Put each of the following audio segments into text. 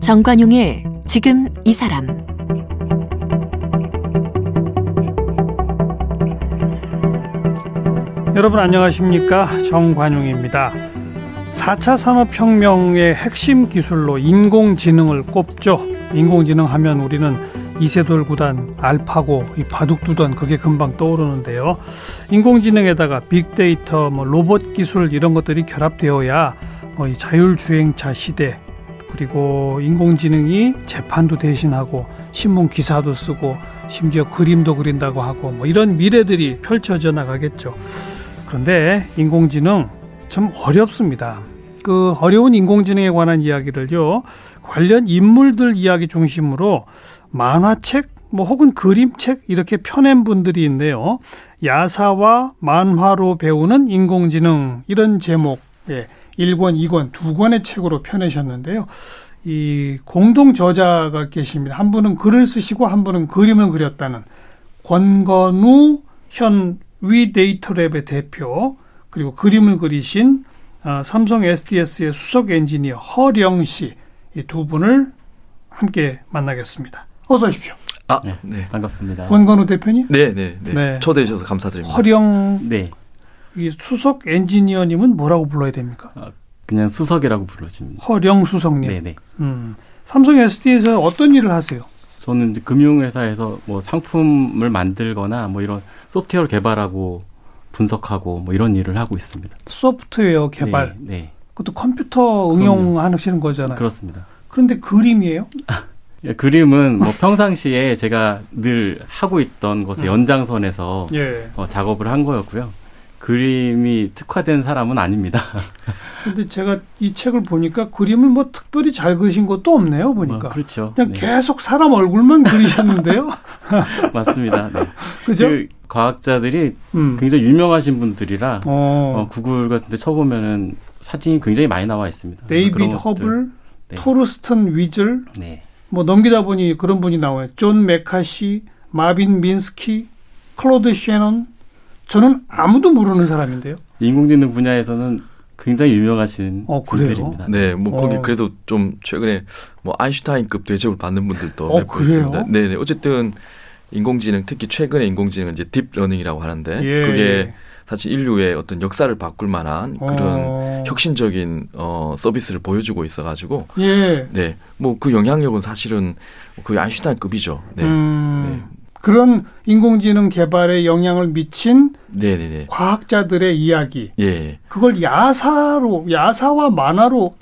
정관용의 지금 이 사람. 여러분 안녕하십니까? 정관용입니다. 4차 산업혁명의 핵심 기술로 인공지능을 꼽죠. 인공지능 하면 우리는 이세돌 구단, 알파고, 이 바둑두단 그게 금방 떠오르는데요. 인공지능에다가 빅데이터, 로봇 기술 이런 것들이 결합되어야 이 자율주행차 시대, 그리고 인공지능이 재판도 대신하고 신문 기사도 쓰고 심지어 그림도 그린다고 하고 이런 미래들이 펼쳐져 나가겠죠. 그런데 인공지능 참 어렵습니다. 그 어려운 인공지능에 관한 이야기를요, 관련 인물들 이야기 중심으로 만화책 혹은 그림책 이렇게 펴낸 분들이 있네요. 야사와 만화로 배우는 인공지능 이런 제목, 1권, 2권, 2권의 책으로 펴내셨는데요. 이 공동 저자가 계십니다. 한 분은 글을 쓰시고 한 분은 그림을 그렸다는 권건우 현 위 데이터랩의 대표, 그리고 그림을 그리신 삼성 SDS의 수석 엔지니어 허령 씨, 이 두 분을 함께 만나겠습니다. 어서 오십시오. 네, 반갑습니다. 권건우 대표님? 네. 초대해 주셔서 감사드립니다. 허령 이 수석 엔지니어님은 뭐라고 불러야 됩니까? 그냥 수석이라고 불러집니다. 허령 수석님. 네네. 삼성 SD에서 어떤 일을 하세요? 저는 이제 금융회사에서 상품을 만들거나 이런 소프트웨어를 개발하고 분석하고 이런 일을 하고 있습니다. 소프트웨어 개발. 네. 그것도 컴퓨터 응용하시는 거잖아요. 그렇습니다. 그런데 그림이에요? 그림은 평상시에 제가 늘 하고 있던 것의 연장선에서 작업을 한 거였고요. 그림이 특화된 사람은 아닙니다. 그런데 제가 이 책을 보니까 그림을 특별히 잘 그리신 것도 없네요. 보니까. 그렇죠. 그냥 계속 사람 얼굴만 그리셨는데요. 맞습니다. 네. 그죠? 그 과학자들이 굉장히 유명하신 분들이라 구글 같은 데 쳐보면은 사진이 굉장히 많이 나와 있습니다. 데이비드 허블, 토르스턴 위즐, 넘기다 보니 그런 분이 나와요. 존 맥카시, 마빈 민스키, 클로드 셰넌. 저는 아무도 모르는 사람인데요. 인공지능 분야에서는 굉장히 유명하신 분들입니다. 네, 거기 그래도 좀 최근에 아인슈타인급 대접을 받는 분들도 몇 분 있습니다. 네, 어쨌든 인공지능, 특히 최근의 인공지능은 이제 딥러닝이라고 하는데 그게 사실 인류의 어떤 역사를 바꿀 만한 그런 혁신적인 서비스를 보여주고 있어가지고 네, 그 영향력은 사실은 거의 아인슈타인급이죠. 네. 그런 인공지능 개발에 영향을 미친 과학자들의 이야기. 그걸 야사와 만화로.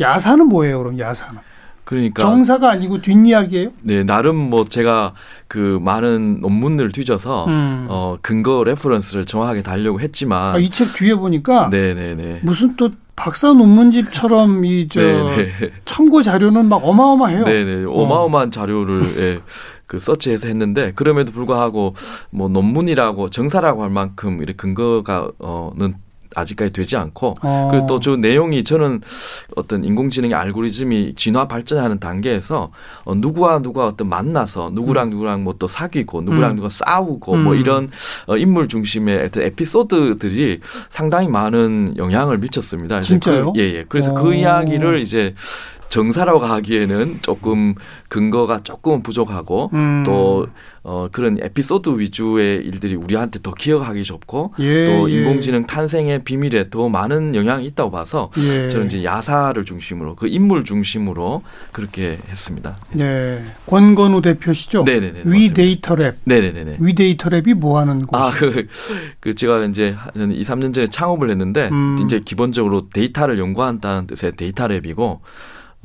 야사는 뭐예요, 그럼 야사는? 그러니까 정사가 아니고 뒷이야기예요? 네, 나름 제가 많은 논문을 뒤져서 근거 레퍼런스를 정확하게 달려고 했지만 이 책 뒤에 보니까 무슨 또 박사 논문집처럼 참고 자료는 어마어마해요. 네네, 어마어마한 자료를 서치해서 했는데 그럼에도 불구하고 논문이라고 정사라고 할 만큼 이렇게 근거가는 아직까지 되지 않고 그리고 또 저 내용이 저는 어떤 인공지능의 알고리즘이 진화 발전하는 단계에서 누구와 어떤 만나서 누구랑 또 사귀고 누구랑 누가 싸우고 이런 인물 중심의 어떤 에피소드들이 상당히 많은 영향을 미쳤습니다. 진짜요? 예. 그래서 그 이야기를 이제 정사라고 하기에는 근거가 조금 부족하고 또 그런 에피소드 위주의 일들이 우리한테 더 기억하기 좋고 또 인공지능 탄생의 비밀에 더 많은 영향이 있다고 봐서 저는 이제 야사를 중심으로 그 인물 중심으로 그렇게 했습니다. 네, 권건우 대표시죠? 네네네. 위 데이터랩. 네네네. 위 데이터랩이 뭐 하는 곳이에요? 제가 이제 한 2, 3년 전에 창업을 했는데 이제 기본적으로 데이터를 연구한다는 뜻의 데이터랩이고.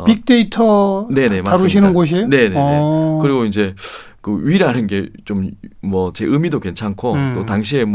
빅데이터 다루시는 곳이에요? 그리고 이제 그 위라는 게 좀 제 의미도 괜찮고 또 당시에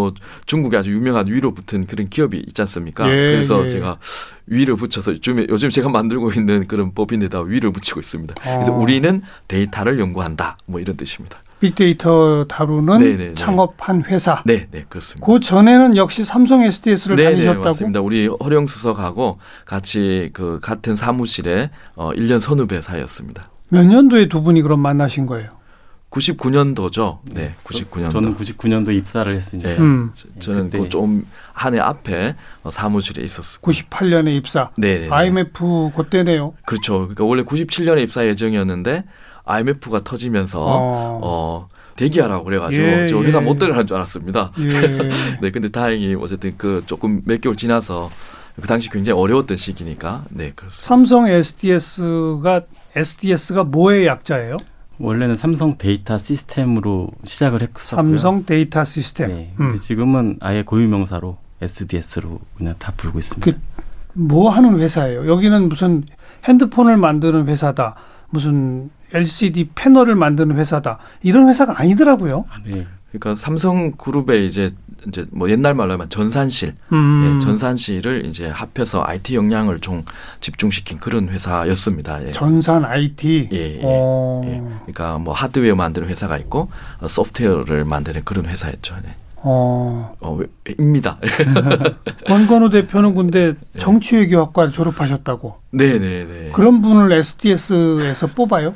중국에 아주 유명한 위로 붙은 그런 기업이 있지 않습니까? 그래서 제가 위를 붙여서 요즘 제가 만들고 있는 그런 법인에다 위를 붙이고 있습니다. 그래서 우리는 데이터를 연구한다 이런 뜻입니다. 빅데이터 다루는 창업한 회사. 네, 그렇습니다. 그 전에는 역시 삼성 SDS를 다니셨다고? 맞습니다. 우리 허령 수석하고 같이 같은 사무실에 1년 선후배 사이였습니다. 몇 년도에 두 분이 그럼 만나신 거예요? 99년도죠. 네, 99년도. 저는 99년도 입사를 했으니까. 네, 저는 그 좀 한 해 앞에 사무실에 있었고. 98년에 입사. 네. IMF 그때네요. 그렇죠. 그러니까 원래 97년에 입사 예정이었는데 IMF가 터지면서 대기하라고 그래가지고 저 회사 못 들어가는 줄 알았습니다. 네, 근데 다행히 어쨌든 그 조금 몇 개월 지나서 그 당시 굉장히 어려웠던 시기니까. 네, 그렇습니다. 삼성 SDS가 뭐의 약자예요? 원래는 삼성 데이터 시스템으로 시작을 했었고요. 삼성 데이터 시스템. 네, 근데 지금은 아예 고유명사로 SDS로 그냥 다 불고 있습니다. 뭐 하는 회사예요? 여기는 무슨 핸드폰을 만드는 회사다. 무슨 LCD 패널을 만드는 회사다. 이런 회사가 아니더라고요. 아, 네. 그러니까 삼성그룹의 이제 뭐 옛날 말로 하면 전산실, 예, 전산실을 이제 합해서 IT 역량을 좀 집중시킨 그런 회사였습니다. 예. 전산 IT. 예, 예, 예. 그러니까 뭐 하드웨어 만드는 회사가 있고 소프트웨어를 만드는 그런 회사였죠. 네. 입니다. 권건우 대표는 근데 정치외교학과를 졸업하셨다고. 네네네. 그런 분을 SDS에서 뽑아요?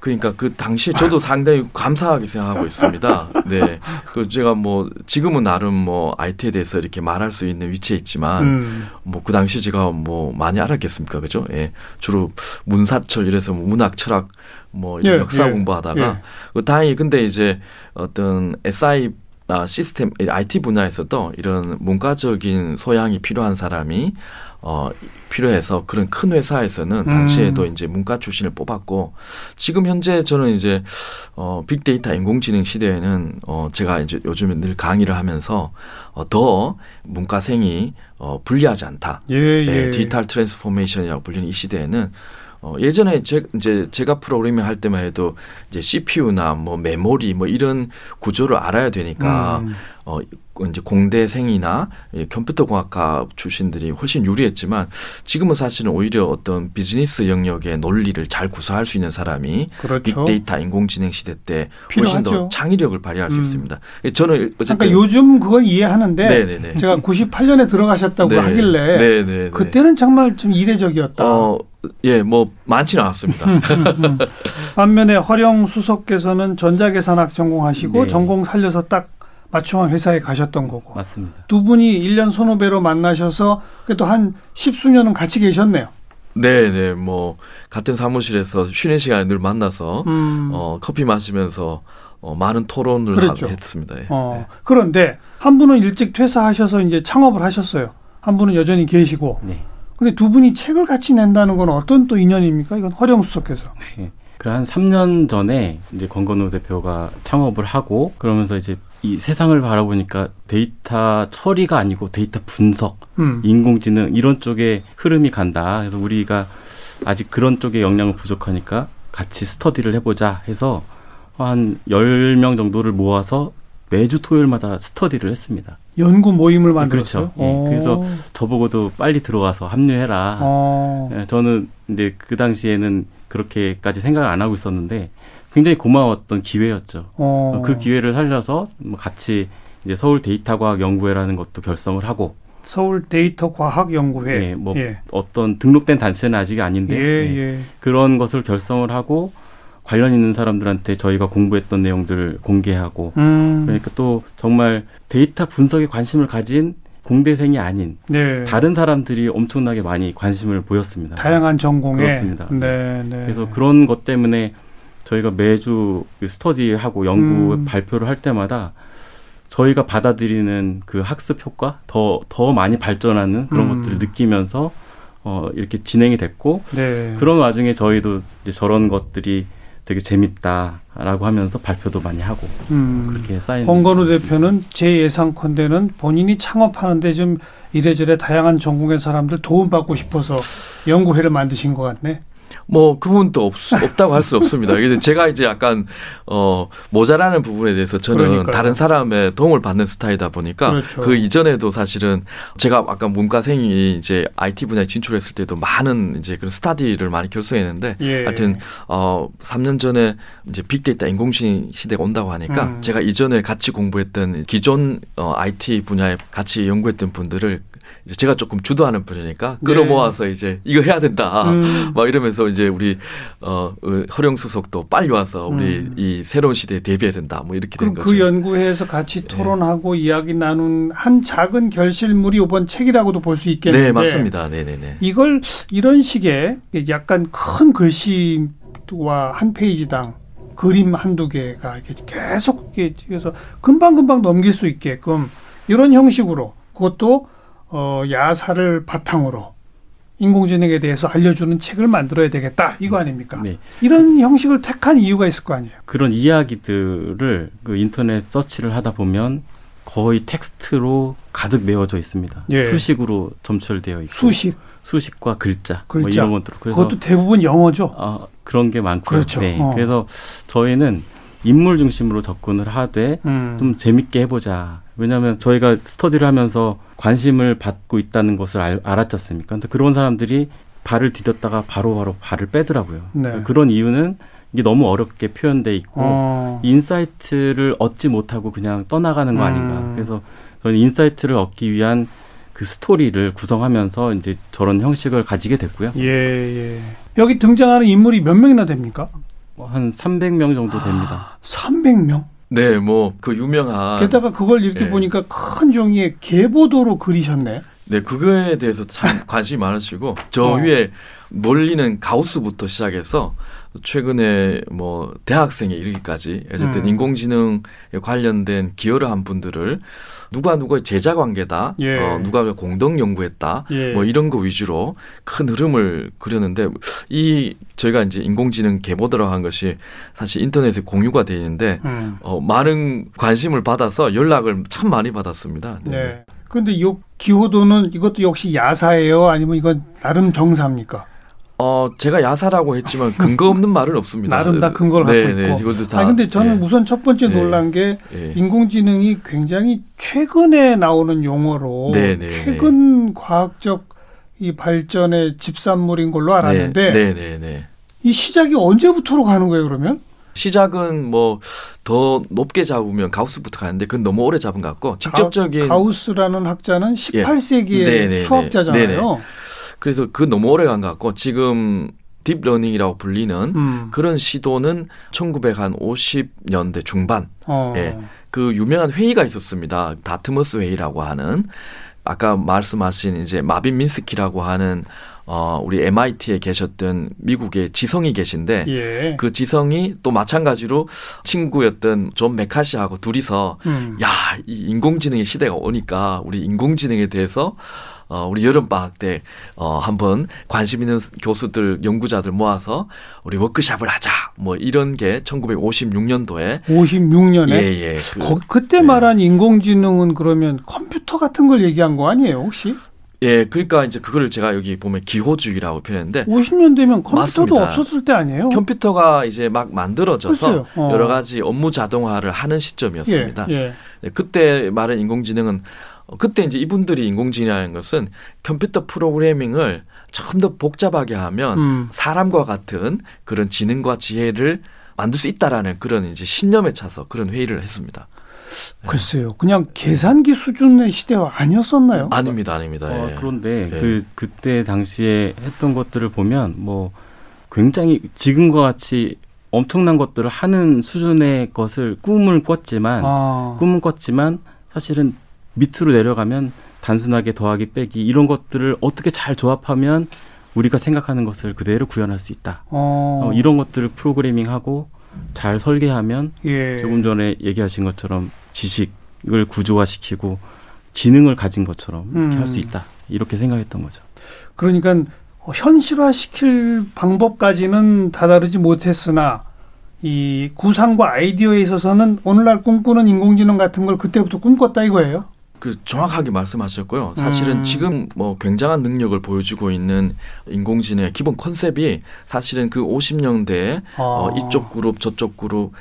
그러니까 그 당시에 저도 상당히 감사하게 생각하고 있습니다. 네. 그 제가 뭐 지금은 나름 뭐 IT에 대해서 이렇게 말할 수 있는 위치에 있지만 뭐 그 당시 제가 뭐 많이 알았겠습니까? 그죠? 예. 주로 문사철 이래서 문학, 철학 뭐 이런 역사 공부하다가 다행히 근데 이제 어떤 SI 시스템 IT 분야에서도 이런 문과적인 소양이 필요한 사람이 필요해서 그런 큰 회사에서는 당시에도 이제 문과 출신을 뽑았고 지금 현재 저는 이제 빅데이터 인공지능 시대에는 제가 이제 요즘에 늘 강의를 하면서 더 문과생이 불리하지 않다. 네, 디지털 트랜스포메이션이라고 불리는 이 시대에는 예전에 제가 프로그래밍 할 때만 해도 이제 CPU나 뭐 메모리 뭐 이런 구조를 알아야 되니까 이제 공대생이나 컴퓨터공학과 출신들이 훨씬 유리했지만 지금은 사실은 오히려 어떤 비즈니스 영역의 논리를 잘 구사할 수 있는 사람이 그렇죠. 빅데이터 인공지능 시대 때 훨씬 필요하죠. 더 창의력을 발휘할 수 있습니다. 저는 그러니까 요즘 그건 이해하는데 네네네. 제가 98년에 들어가셨다고 네. 하길래 네네네. 그때는 정말 좀 이례적이었다. 예, 뭐 많지는 않았습니다. 반면에 허령 수석께서는 전자계산학 전공하시고 네. 전공 살려서 딱 맞춤한 회사에 가셨던 거고. 맞습니다. 두 분이 1년 선후배로 만나셔서 그래도 한 10수년은 같이 계셨네요. 네. 뭐 같은 사무실에서 쉬는 시간에 늘 만나서 커피 마시면서 많은 토론을 했습니다. 예. 네. 그런데 한 분은 일찍 퇴사하셔서 이제 창업을 하셨어요. 한 분은 여전히 계시고. 네. 근데 두 분이 책을 같이 낸다는 건 어떤 또 인연입니까? 이건 허령 수석께서. 네. 그 한 3년 전에 이제 권건우 대표가 창업을 하고 그러면서 이제 이 세상을 바라보니까 데이터 처리가 아니고 데이터 분석, 인공지능 이런 쪽에 흐름이 간다. 그래서 우리가 아직 그런 쪽에 역량은 부족하니까 같이 스터디를 해보자 해서 한 10명 정도를 모아서 매주 토요일마다 스터디를 했습니다. 연구 모임을 만들었어요? 그렇죠. 예, 그래서 저보고도 빨리 들어와서 합류해라. 예, 저는 이제 그 당시에는 그렇게까지 생각을 안 하고 있었는데 굉장히 고마웠던 기회였죠. 그 기회를 살려서 같이 이제 서울 데이터과학연구회라는 것도 결성을 하고 서울 데이터과학연구회. 예, 뭐 어떤 등록된 단체는 아직 아닌데 그런 것을 결성을 하고 관련 있는 사람들한테 저희가 공부했던 내용들 공개하고 그러니까 또 정말 데이터 분석에 관심을 가진 공대생이 아닌 다른 사람들이 엄청나게 많이 관심을 보였습니다. 다양한 전공에. 그렇습니다. 네. 그래서 그런 것 때문에 저희가 매주 스터디하고 연구 발표를 할 때마다 저희가 받아들이는 그 학습 효과 더 많이 발전하는 그런 것들을 느끼면서 이렇게 진행이 됐고 그런 와중에 저희도 이제 저런 것들이 되게 재밌다라고 하면서 발표도 많이 하고 그렇게 쌓인. 권건우 대표는 제 예상컨대는 본인이 창업하는데 좀 이래저래 다양한 전공의 사람들 도움받고 싶어서 연구회를 만드신 것 같네. 뭐 그 부분도 없다고 할 수 없습니다. 제가 이제 약간 모자라는 부분에 대해서 저는 그러니까요. 다른 사람의 도움을 받는 스타일이다 보니까 그렇죠. 그 이전에도 사실은 제가 아까 문과생이 이제 IT 분야에 진출했을 때도 많은 이제 그런 스터디를 많이 결성했는데 하여튼 3년 전에 이제 빅데이터 인공지능 시대가 온다고 하니까 제가 이전에 같이 공부했던 기존 IT 분야에 같이 연구했던 분들을 이제 제가 조금 주도하는 편이니까 끌어모아서 네. 이제 이거 해야 된다. 막 이러면서 이제 우리 허령 수석도 빨리 와서 우리 이 새로운 시대에 대비해야 된다. 뭐 이렇게 된 거죠. 그 연구회에서 같이 토론하고 네. 이야기 나눈 한 작은 결실물이 이번 책이라고도 볼 수 있겠는데. 네, 맞습니다. 네네네. 이걸 이런 식의 약간 큰 글씨와 한 페이지당 그림 한두 개가 이렇게 계속 그래서 금방금방 넘길 수 있게끔 이런 형식으로 그것도 야사를 바탕으로 인공지능에 대해서 알려주는 책을 만들어야 되겠다 이거 아닙니까? 네. 이런 형식을 택한 이유가 있을 거 아니에요? 그런 이야기들을 그 인터넷 서치를 하다 보면 거의 텍스트로 가득 메워져 있습니다. 예. 수식으로 점철되어 있고 수식과 글자. 뭐 이런 것들. 그래서 그것도 대부분 영어죠. 그런 게 많고요. 그렇죠. 네. 그래서 저희는 인물 중심으로 접근을 하되 좀 재밌게 해보자. 왜냐하면 저희가 스터디를 하면서 관심을 받고 있다는 것을 알았지 않습니까? 근데 그런 사람들이 발을 디뎠다가 바로바로 발을 빼더라고요. 네. 그런 이유는 이게 너무 어렵게 표현돼 있고 인사이트를 얻지 못하고 그냥 떠나가는 거 아닌가. 그래서 저는 인사이트를 얻기 위한 그 스토리를 구성하면서 이제 저런 형식을 가지게 됐고요. 예. 여기 등장하는 인물이 몇 명이나 됩니까? 한 300명 정도 됩니다. 300명? 네, 뭐 그 유명한. 게다가 그걸 이렇게 보니까 큰 종이에 계보도로 그리셨네. 네, 그거에 대해서 참 관심이 많으시고 저 위에 논리는 가우스부터 시작해서 최근에 뭐 대학생에 이르기까지 어쨌든 인공지능에 관련된 기여를 한 분들을 누가 제자 관계다, 누가 공동 연구했다, 뭐 이런 거 위주로 큰 흐름을 그렸는데 이 저희가 이제 인공지능 계보도라고 한 것이 사실 인터넷에 공유가 돼 있는데 많은 관심을 받아서 연락을 참 많이 받았습니다. 네. 그런데 이 기호도는 이것도 역시 야사예요? 아니면 이건 나름 정사입니까? 제가 야사라고 했지만 근거 없는 말은 없습니다. 나름 다 근거를 하고 있고. 근데 저는 우선 첫 번째 놀란 게 인공지능이 굉장히 최근에 나오는 용어로 최근 과학적 이 발전의 집산물인 걸로 알았는데 이 시작이 언제부터로 가는 거예요 그러면? 시작은 뭐 더 높게 잡으면 가우스부터 가는데 그건 너무 오래 잡은 것 같고 직접적인. 가우스라는 학자는 18세기의 수학자잖아요. 네네. 그래서 그 너무 오래 간 것 같고 지금 딥러닝이라고 불리는 그런 시도는 1950년대 중반 그 유명한 회의가 있었습니다. 다트머스 회의라고 하는 아까 말씀하신 이제 마빈 민스키라고 하는 우리 MIT에 계셨던 미국의 지성이 계신데 그 지성이 또 마찬가지로 친구였던 존 맥카시하고 둘이서 야, 이 인공지능의 시대가 오니까 우리 인공지능에 대해서 우리 여름방학 때 한번 관심 있는 교수들 연구자들 모아서 우리 워크숍을 하자 뭐 이런 게 1956년도에 56년에 그때 말한 인공지능은 그러면 컴퓨터 같은 걸 얘기한 거 아니에요 혹시? 예, 그러니까 이제 그거를 제가 여기 보면 기호주의라고 표현했는데 50년대면 컴퓨터도 맞습니다. 없었을 때 아니에요? 컴퓨터가 이제 막 만들어져서 여러 가지 업무 자동화를 하는 시점이었습니다. 그때 말한 인공지능은 그때 이제 이분들이 인공지능이라는 것은 컴퓨터 프로그래밍을 좀 더 복잡하게 하면 사람과 같은 그런 지능과 지혜를 만들 수 있다라는 그런 이제 신념에 차서 그런 회의를 했습니다. 글쎄요, 그냥 계산기 수준의 시대가 아니었었나요? 아닙니다. 그런데 그때 당시에 했던 것들을 보면 뭐 굉장히 지금과 같이 엄청난 것들을 하는 수준의 것을 꿈은 꿨지만 사실은 밑으로 내려가면 단순하게 더하기 빼기 이런 것들을 어떻게 잘 조합하면 우리가 생각하는 것을 그대로 구현할 수 있다. 이런 것들을 프로그래밍하고 잘 설계하면 조금 전에 얘기하신 것처럼 지식을 구조화시키고 지능을 가진 것처럼 이렇게 할 수 있다. 이렇게 생각했던 거죠. 그러니까 현실화시킬 방법까지는 다다르지 못했으나 이 구상과 아이디어에 있어서는 오늘날 꿈꾸는 인공지능 같은 걸 그때부터 꿈꿨다 이거예요? 그 정확하게 말씀하셨고요. 사실은 지금 뭐 굉장한 능력을 보여주고 있는 인공지능의 기본 컨셉이 사실은 그 50년대에 이쪽 그룹 저쪽 그룹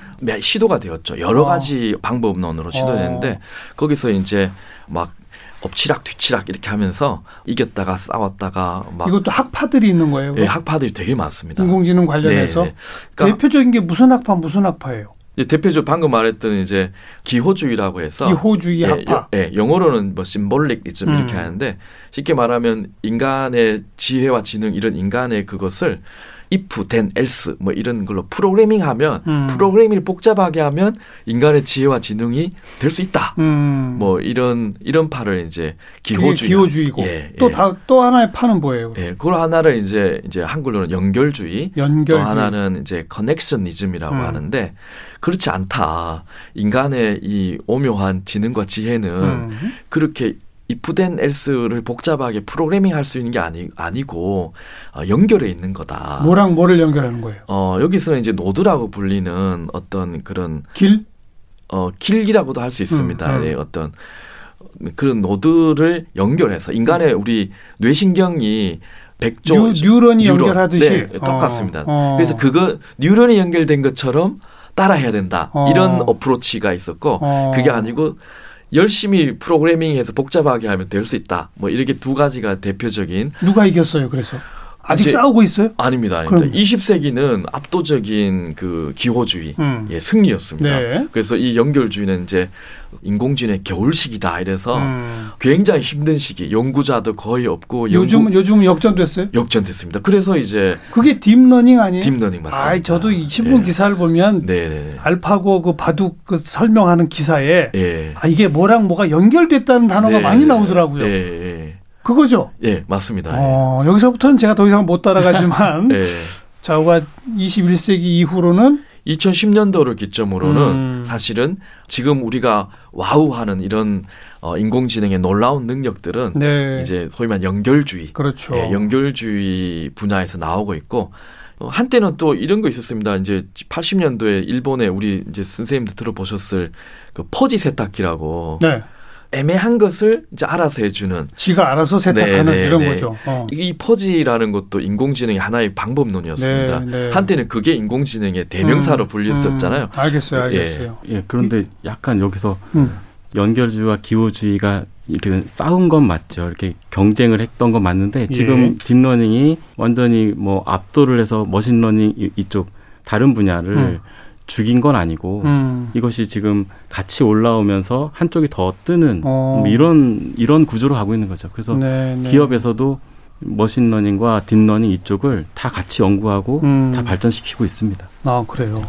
시도가 되었죠. 여러 가지 방법론으로 시도했는데 거기서 이제 막 엎치락 뒤치락 이렇게 하면서 이겼다가 싸웠다가 막 이것도 학파들이 있는 거예요? 네, 학파들이 되게 많습니다. 인공지능 관련해서. 그러니까 대표적인 게 무슨 학파예요? 대표적으로 방금 말했던 이제 기호주의라고 해서 기호주의 학파. 예, 영어로는 뭐 심볼릭이즘 이렇게 하는데 쉽게 말하면 인간의 지혜와 지능 이런 인간의 그것을 if, then, else 뭐 이런 걸로 프로그래밍하면 프로그래밍을 복잡하게 하면 인간의 지혜와 지능이 될 수 있다. 뭐 이런 파를 이제 기호주의고 예, 또 다 또 하나의 파는 뭐예요? 예, 그걸 하나를 이제 한글로는 연결주의. 또 하나는 이제 커넥션이즘이라고 하는데 그렇지 않다. 인간의 이 오묘한 지능과 지혜는 그렇게 if then else를 복잡하게 프로그래밍할 수 있는 게 아니고 연결해 있는 거다. 뭐랑 뭐를 연결하는 거예요? 여기서는 이제 노드라고 불리는 어떤 그런 길, 길이라고도 할 수 있습니다. 네, 어떤 그런 노드를 연결해서 인간의 우리 뇌신경이 100종 뉴런이 연결하듯이 네, 똑같습니다. 그래서 그거 뉴런이 연결된 것처럼 따라해야 된다. 이런 어프로치가 있었고 그게 아니고. 열심히 프로그래밍해서 복잡하게 하면 될 수 있다. 뭐 이렇게 두 가지가 대표적인. 누가 이겼어요? 그래서 아직 싸우고 있어요? 아닙니다. 20세기는 압도적인 그 기호주의 승리였습니다. 네. 그래서 이 연결주의는 이제 인공지능의 겨울시기다. 이래서 굉장히 힘든 시기. 연구자도 거의 없고. 요즘 역전됐어요? 역전됐습니다. 그래서 이제 그게 딥러닝 아니에요? 딥러닝 맞습니다. 저도 이 신문 기사를 보면 알파고 그 바둑 그 설명하는 기사에 이게 뭐랑 뭐가 연결됐다는 단어가 많이 나오더라고요. 그거죠? 예, 맞습니다. 여기서부터는 제가 더 이상 못 따라가지만 좌우가 21세기 이후로는 2010년도를 기점으로는 사실은 지금 우리가 와우하는 이런 인공지능의 놀라운 능력들은 이제 소위 말하는 연결주의, 그렇죠. 연결주의 분야에서 나오고 있고 한때는 또 이런 거 있었습니다. 이제 80년도에 일본에 우리 이제 선생님도 들어보셨을 그 퍼지 세탁기라고. 네. 애매한 것을 이제 알아서 해주는. 지가 알아서 세탁하는 이런 거죠. 이 퍼지라는 것도 인공지능의 하나의 방법론이었습니다. 한때는 그게 인공지능의 대명사로 불렸었잖아요. 알겠어요. 그런데 약간 여기서 연결주의와 기호주의가 이렇게 싸운 건 맞죠. 이렇게 경쟁을 했던 건 맞는데 지금 딥러닝이 완전히 뭐 압도를 해서 머신러닝 이쪽 다른 분야를 죽인 건 아니고 이것이 지금 같이 올라오면서 한쪽이 더 뜨는 뭐 이런 구조로 가고 있는 거죠. 그래서 기업에서도 머신러닝과 딥러닝 이쪽을 다 같이 연구하고 다 발전시키고 있습니다. 아, 그래요.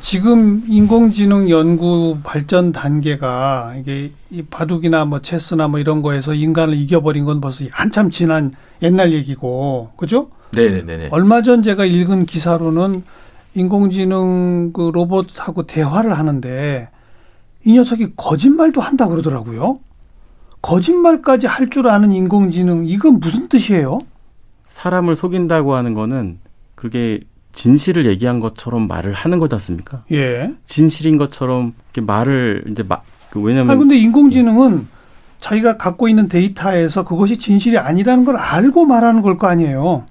지금 인공지능 연구 발전 단계가 이게 이 바둑이나 뭐 체스나 뭐 이런 거에서 인간을 이겨버린 건 벌써 한참 지난 옛날 얘기고, 그죠? 네네네. 얼마 전 제가 읽은 기사로는 인공지능 그 로봇하고 대화를 하는데 이 녀석이 거짓말도 한다 그러더라고요. 거짓말까지 할 줄 아는 인공지능, 이건 무슨 뜻이에요? 사람을 속인다고 하는 거는 그게 진실을 얘기한 것처럼 말을 하는 거지 않습니까? 예. 진실인 것처럼 이렇게 말을 이제 왜냐면. 근데 인공지능은 자기가 갖고 있는 데이터에서 그것이 진실이 아니라는 걸 알고 말하는 걸 거 아니에요?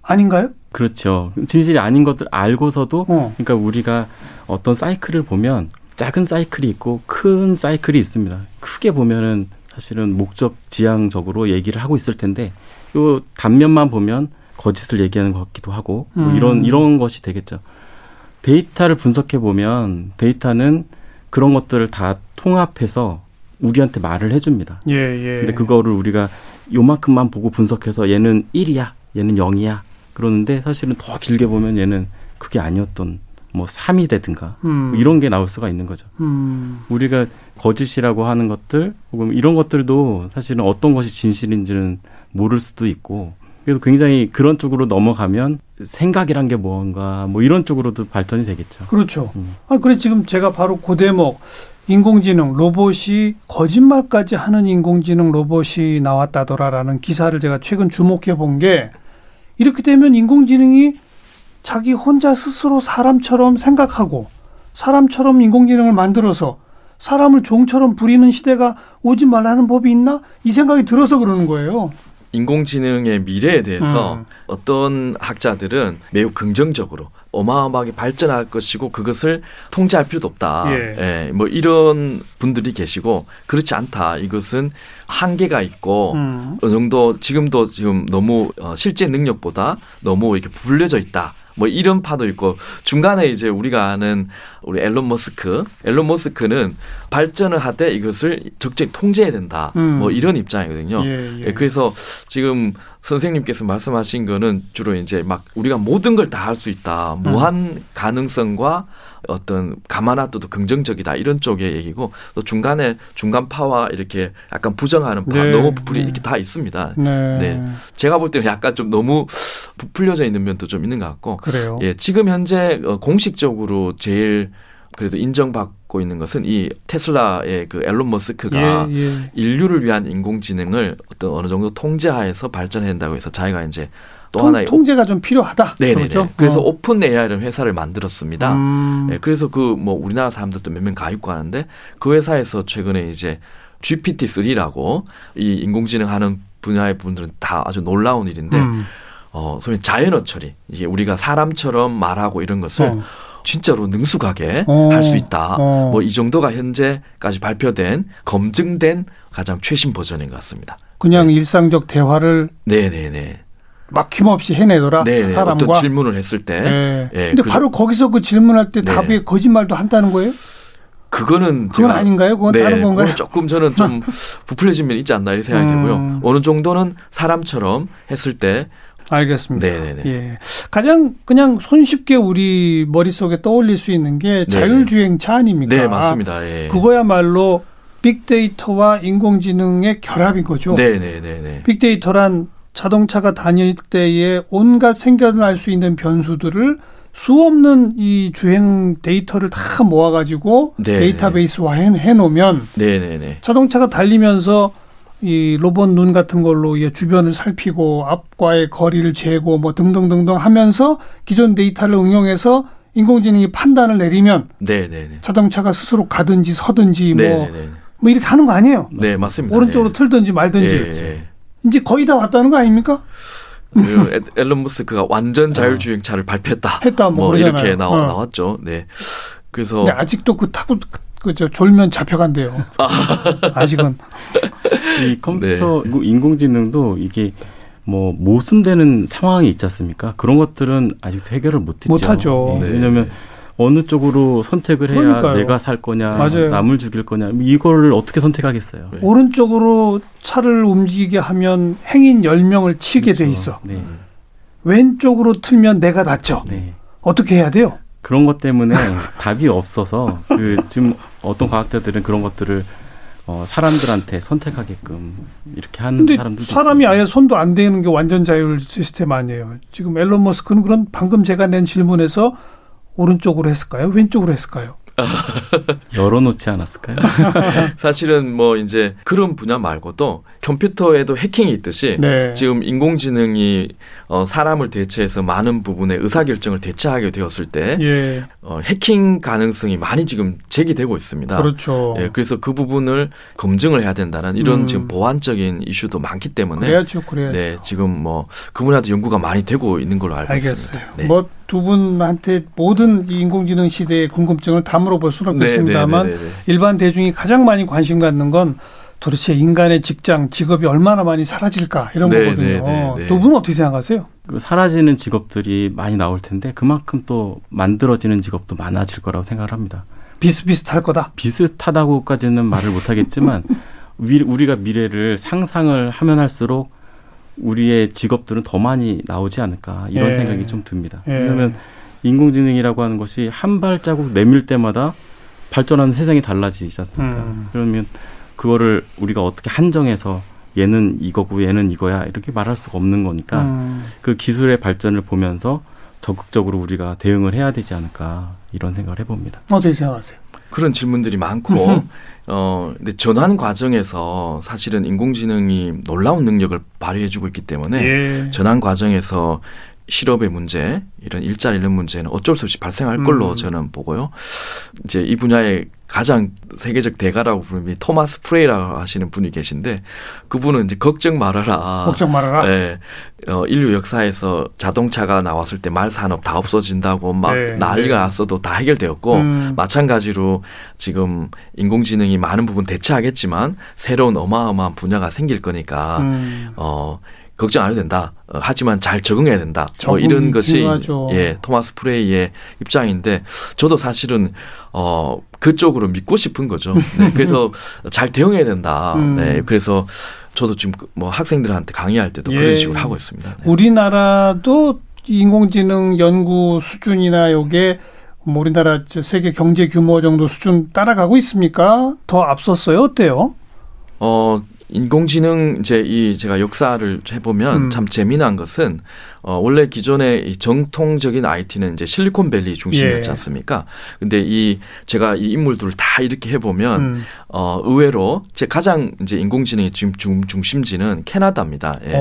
아닌가요? 그렇죠. 진실이 아닌 것들 알고서도 그러니까 우리가 어떤 사이클을 보면 작은 사이클이 있고 큰 사이클이 있습니다. 크게 보면은 사실은 목적 지향적으로 얘기를 하고 있을 텐데 요 단면만 보면 거짓을 얘기하는 것 같기도 하고 뭐 이런 것이 되겠죠. 데이터를 분석해 보면 데이터는 그런 것들을 다 통합해서 우리한테 말을 해줍니다. 근데 그거를 우리가 요만큼만 보고 분석해서 얘는 1이야. 얘는 0이야. 그러는데 사실은 더 길게 보면 얘는 그게 아니었던 뭐 3이 되든가 뭐 이런 게 나올 수가 있는 거죠. 우리가 거짓이라고 하는 것들 혹은 이런 것들도 사실은 어떤 것이 진실인지는 모를 수도 있고 그래도 굉장히 그런 쪽으로 넘어가면 생각이란 게 뭔가 뭐 이런 쪽으로도 발전이 되겠죠. 그렇죠. 그래 지금 제가 바로 그 대목 인공지능 로봇이 거짓말까지 하는 인공지능 로봇이 나왔다더라라는 기사를 제가 최근 주목해 본 게 이렇게 되면 인공지능이 자기 혼자 스스로 사람처럼 생각하고 사람처럼 인공지능을 만들어서 사람을 종처럼 부리는 시대가 오지 말라는 법이 있나? 이 생각이 들어서 그러는 거예요. 인공지능의 미래에 대해서 어떤 학자들은 매우 긍정적으로 어마어마하게 발전할 것이고 그것을 통제할 필요도 없다. 뭐 이런 분들이 계시고 그렇지 않다. 이것은 한계가 있고 어느 정도 지금도 너무 실제 능력보다 너무 이렇게 불려져 있다. 뭐 이런 파도 있고, 중간에 이제 우리가 아는 우리 엘론 머스크는 발전을 할 때 이것을 적절히 통제해야 된다. 뭐 이런 입장이거든요. 예, 예. 예, 그래서 지금 선생님께서 말씀하신 거는 주로 이제 막 우리가 모든 걸 다 할 수 있다. 무한 가능성과 어떤 가만놔둬도 긍정적이다 이런 쪽의 얘기고, 또 중간에 중간파와 이렇게 약간 부정하는 파, 네, 너무 부풀이, 네, 이렇게 다 있습니다. 네. 네. 제가 볼 때는 약간 좀 너무 부풀려져 있는 면도 좀 있는 것 같고. 그래요. 예, 지금 현재 공식적으로 제일 그래도 인정받고 있는 것은 이 테슬라의 그 앨런 머스크가, 예, 예, 인류를 위한 인공지능을 어떤 어느 정도 통제하에서 발전해야 된다고 해서 자기가 이제 또 하나의 통제가 좀 필요하다. 네네. 그렇죠? 그래서 오픈 AI라는 회사를 만들었습니다. 네, 그래서 그 뭐 우리나라 사람들도 몇명 가입고 하는데, 그 회사에서 최근에 이제 GPT-3라고 이 인공지능 하는 분야의 분들은 다 아주 놀라운 일인데, 소위 자연어 처리, 이게 우리가 사람처럼 말하고 이런 것을 진짜로 능숙하게 할 수 있다. 뭐 이 정도가 현재까지 발표된, 검증된 가장 최신 버전인 것 같습니다. 그냥, 네, 일상적 대화를, 네네네, 막힘없이 해내더라. 네네. 사람과 어떤 질문을 했을 때. 그런데, 네, 네, 바로 거기서 그 질문할 때, 네, 답에 거짓말도 한다는 거예요? 그거는 그건 제가 아닌가요? 그건, 네, 다른 건가요? 조금 저는 좀 부풀려진 면이 있지 않나 이 생각이 되고요. 어느 정도는 사람처럼 했을 때. 알겠습니다. 네네네. 예. 가장 그냥 손쉽게 우리 머릿속에 떠올릴 수 있는 게 자율주행차 아닙니까? 네, 맞습니다. 예. 그거야말로 빅데이터와 인공지능의 결합인 거죠. 네네네. 빅데이터란 자동차가 다닐 때에 온갖 생겨날 수 있는 변수들을 수없는 이 주행 데이터를 다 모아가지고, 네네, 데이터베이스화 해놓으면, 네네네, 자동차가 달리면서 이 로봇 눈 같은 걸로 주변을 살피고 앞과의 거리를 재고 뭐 등등등등 하면서 기존 데이터를 응용해서 인공지능이 판단을 내리면, 네네네, 자동차가 스스로 가든지 서든지 뭐 이렇게 하는 거 아니에요? 네, 맞습니다. 오른쪽으로, 네, 틀든지 말든지. 네. 이제 거의 다 왔다는 거 아닙니까? 앨런 머스크가 완전 자율주행차를 발표했다. 했다, 뭐 이렇게 나왔죠. 네. 그래서. 네, 아직도 그 타고 그저 졸면 잡혀간대요. 아직은. 이 컴퓨터, 네, 인공지능도 이게 뭐 모순되는 상황이 있지 않습니까? 그런 것들은 아직도 해결을 못했죠. 못하죠. 네. 네. 왜냐하면 어느 쪽으로 선택을 해야, 그러니까요, 내가 살 거냐, 맞아요, 남을 죽일 거냐, 이걸 어떻게 선택하겠어요. 네. 오른쪽으로 차를 움직이게 하면 행인 10명을 치게, 그렇죠, 돼 있어. 네. 왼쪽으로 틀면 내가 다쳐. 네. 어떻게 해야 돼요? 그런 것 때문에 답이 없어서 지금 어떤 과학자들은 그런 것들을 사람들한테 선택하게끔 이렇게 하는 사람들도 있어요. 사람이 아예 손도 안 대는 게 완전 자율 시스템 아니에요. 지금 앨런 머스크는 그런 방금 제가 낸 질문에서 오른쪽으로 했을까요? 왼쪽으로 했을까요? 열어놓지 않았을까요? 사실은 뭐 이제 그런 분야 말고도 컴퓨터에도 해킹이 있듯이, 네, 지금 인공지능이 사람을 대체해서 많은 부분의 의사결정을 대체하게 되었을 때, 예, 해킹 가능성이 많이 지금 제기되고 있습니다. 그렇죠. 예, 그래서 그 부분을 검증을 해야 된다는 이런 지금 보완적인 이슈도 많기 때문에. 그래야죠, 그래야죠. 네, 지금 뭐 그 분야도 연구가 많이 되고 있는 걸로 알고, 알겠어요, 있습니다. 네. 뭐 두 분한테 모든 이 인공지능 시대의 궁금증을 다 물어볼 수는 없겠습니다만, 네, 일반 대중이 가장 많이 관심 갖는 건 도대체 인간의 직장, 직업이 얼마나 많이 사라질까 이런, 네, 거거든요. 네, 네, 네. 두 분은 어떻게 생각하세요? 사라지는 직업들이 많이 나올 텐데 그만큼 또 만들어지는 직업도 많아질 거라고 생각을 합니다. 비슷비슷할 거다? 비슷하다고까지는 말을 못하겠지만 우리가 미래를 상상을 하면 할수록 우리의 직업들은 더 많이 나오지 않을까 이런, 예, 생각이 좀 듭니다. 예. 왜냐하면 인공지능이라고 하는 것이 한 발자국 내밀 때마다 발전하는 세상이 달라지지 않습니까? 그러면 그거를 우리가 어떻게 한정해서 얘는 이거고 얘는 이거야 이렇게 말할 수가 없는 거니까, 그 기술의 발전을 보면서 적극적으로 우리가 대응을 해야 되지 않을까 이런 생각을 해봅니다. 어떻게 생각하세요? 그런 질문들이 많고, 근데 전환 과정에서 사실은 인공지능이 놀라운 능력을 발휘해주고 있기 때문에, 예, 전환 과정에서 실업의 문제, 이런 일자리 이런 문제는 어쩔 수 없이 발생할 걸로 저는 보고요. 이제 이 분야의 가장 세계적 대가라고 부르는 토마스 프레이라고 하시는 분이 계신데, 그분은 이제 걱정 말아라. 걱정 말아라. 네. 인류 역사에서 자동차가 나왔을 때 말 산업 다 없어진다고 막, 네, 난리가 났어도 다 해결되었고, 마찬가지로 지금 인공지능이 많은 부분 대체하겠지만 새로운 어마어마한 분야가 생길 거니까, 걱정 안 해도 된다. 하지만 잘 적응해야 된다. 이런 것이 예, 토마스 프레이의 입장인데 저도 사실은 그쪽으로 믿고 싶은 거죠. 네, 그래서 잘 대응해야 된다. 네, 그래서 저도 지금 뭐 학생들한테 강의할 때도 예. 그런 식으로 하고 있습니다. 네. 우리나라도 인공지능 연구 수준이나 요게 뭐 우리나라 세계 경제 규모 정도 수준 따라가고 있습니까? 더 앞섰어요? 어때요? 인공지능 제가 역사를 해보면 참 재미난 것은 원래 기존의 이 정통적인 IT는 이제 실리콘밸리 중심이었지 않습니까? 근데 제가 이 인물들을 다 이렇게 해보면 의외로 가장 이제 인공지능의 지금 중심지는 캐나다입니다. 예.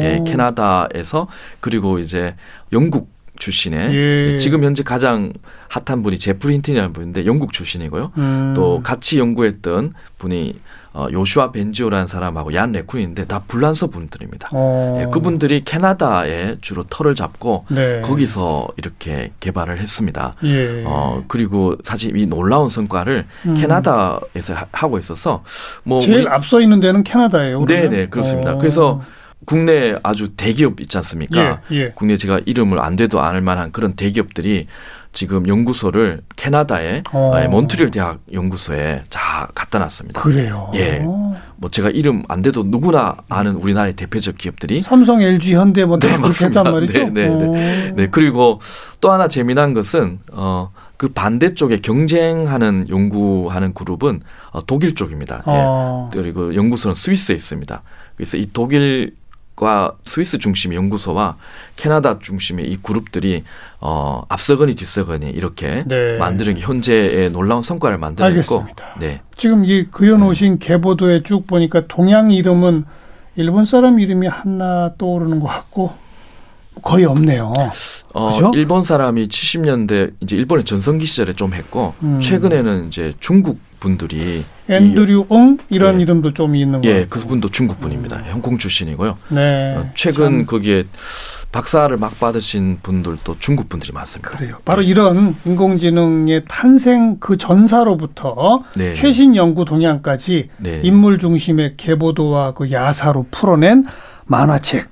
예, 캐나다에서 그리고 이제 영국 출신의 지금 현재 가장 핫한 분이 제프리 힌튼이라는 분인데 영국 출신이고요. 또 같이 연구했던 분이 요슈아 벤지오라는 사람하고 얀 레쿤인데 다 불란서 분들입니다. 예, 그분들이 캐나다에 주로 터를 잡고 네. 거기서 이렇게 개발을 했습니다. 예. 그리고 사실 이 놀라운 성과를 캐나다에서 하고 있어서 뭐 제일 앞서 있는 데는 캐나다예요. 네, 네, 그렇습니다. 그래서 국내 아주 대기업 있지 않습니까? 예, 예. 국내 제가 이름을 안 돼도 알 만한 그런 대기업들이 지금 연구소를 캐나다의 몬트리올대학 연구소에 다 갖다 놨습니다. 그래요? 예. 뭐 제가 이름 안 돼도 누구나 아는 우리나라의 대표적 기업들이 삼성, LG, 현대 뭐 다 그렇게 했단 말이죠? 네, 네, 네. 네. 그리고 또 하나 재미난 것은 그 반대쪽에 경쟁하는 연구하는 그룹은 독일 쪽입니다. 예. 그리고 연구소는 스위스에 있습니다. 그래서 이 독일 스위스 중심의 연구소와 캐나다 중심의 이 그룹들이 앞서거니 뒤서거니 이렇게 네. 만드는 게 현재의 놀라운 성과를 만들어냈고 네. 지금 이 그려놓으신 계보도에 쭉 보니까 동양 이름은 일본 사람 이름이 하나 떠오르는 것 같고 거의 없네요. 그렇죠? 일본 사람이 70년대 이제 일본의 전성기 시절에 좀 했고 최근에는 이제 중국 분들이 앤드류 옹 이런 예, 이름도 좀 있는 거예요. 예, 그분도 중국 분입니다. 홍콩 출신이고요. 네, 최근 참. 거기에 박사를 막 받으신 분들도 중국 분들이 많습니다. 그래요. 바로 네. 이런 인공지능의 탄생 그 전사로부터 네. 최신 연구 동향까지 네. 인물 중심의 계보도와 그 야사로 풀어낸 만화책.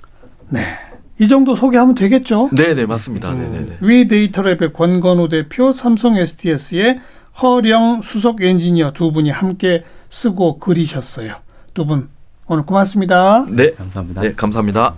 네. 이 정도 소개하면 되겠죠? 네네, 맞습니다. 네네. 위 데이터랩의 권건우 대표, 삼성 SDS의 허령 수석 엔지니어 두 분이 함께 쓰고 그리셨어요. 두 분 오늘 고맙습니다. 네, 감사합니다. 네, 감사합니다.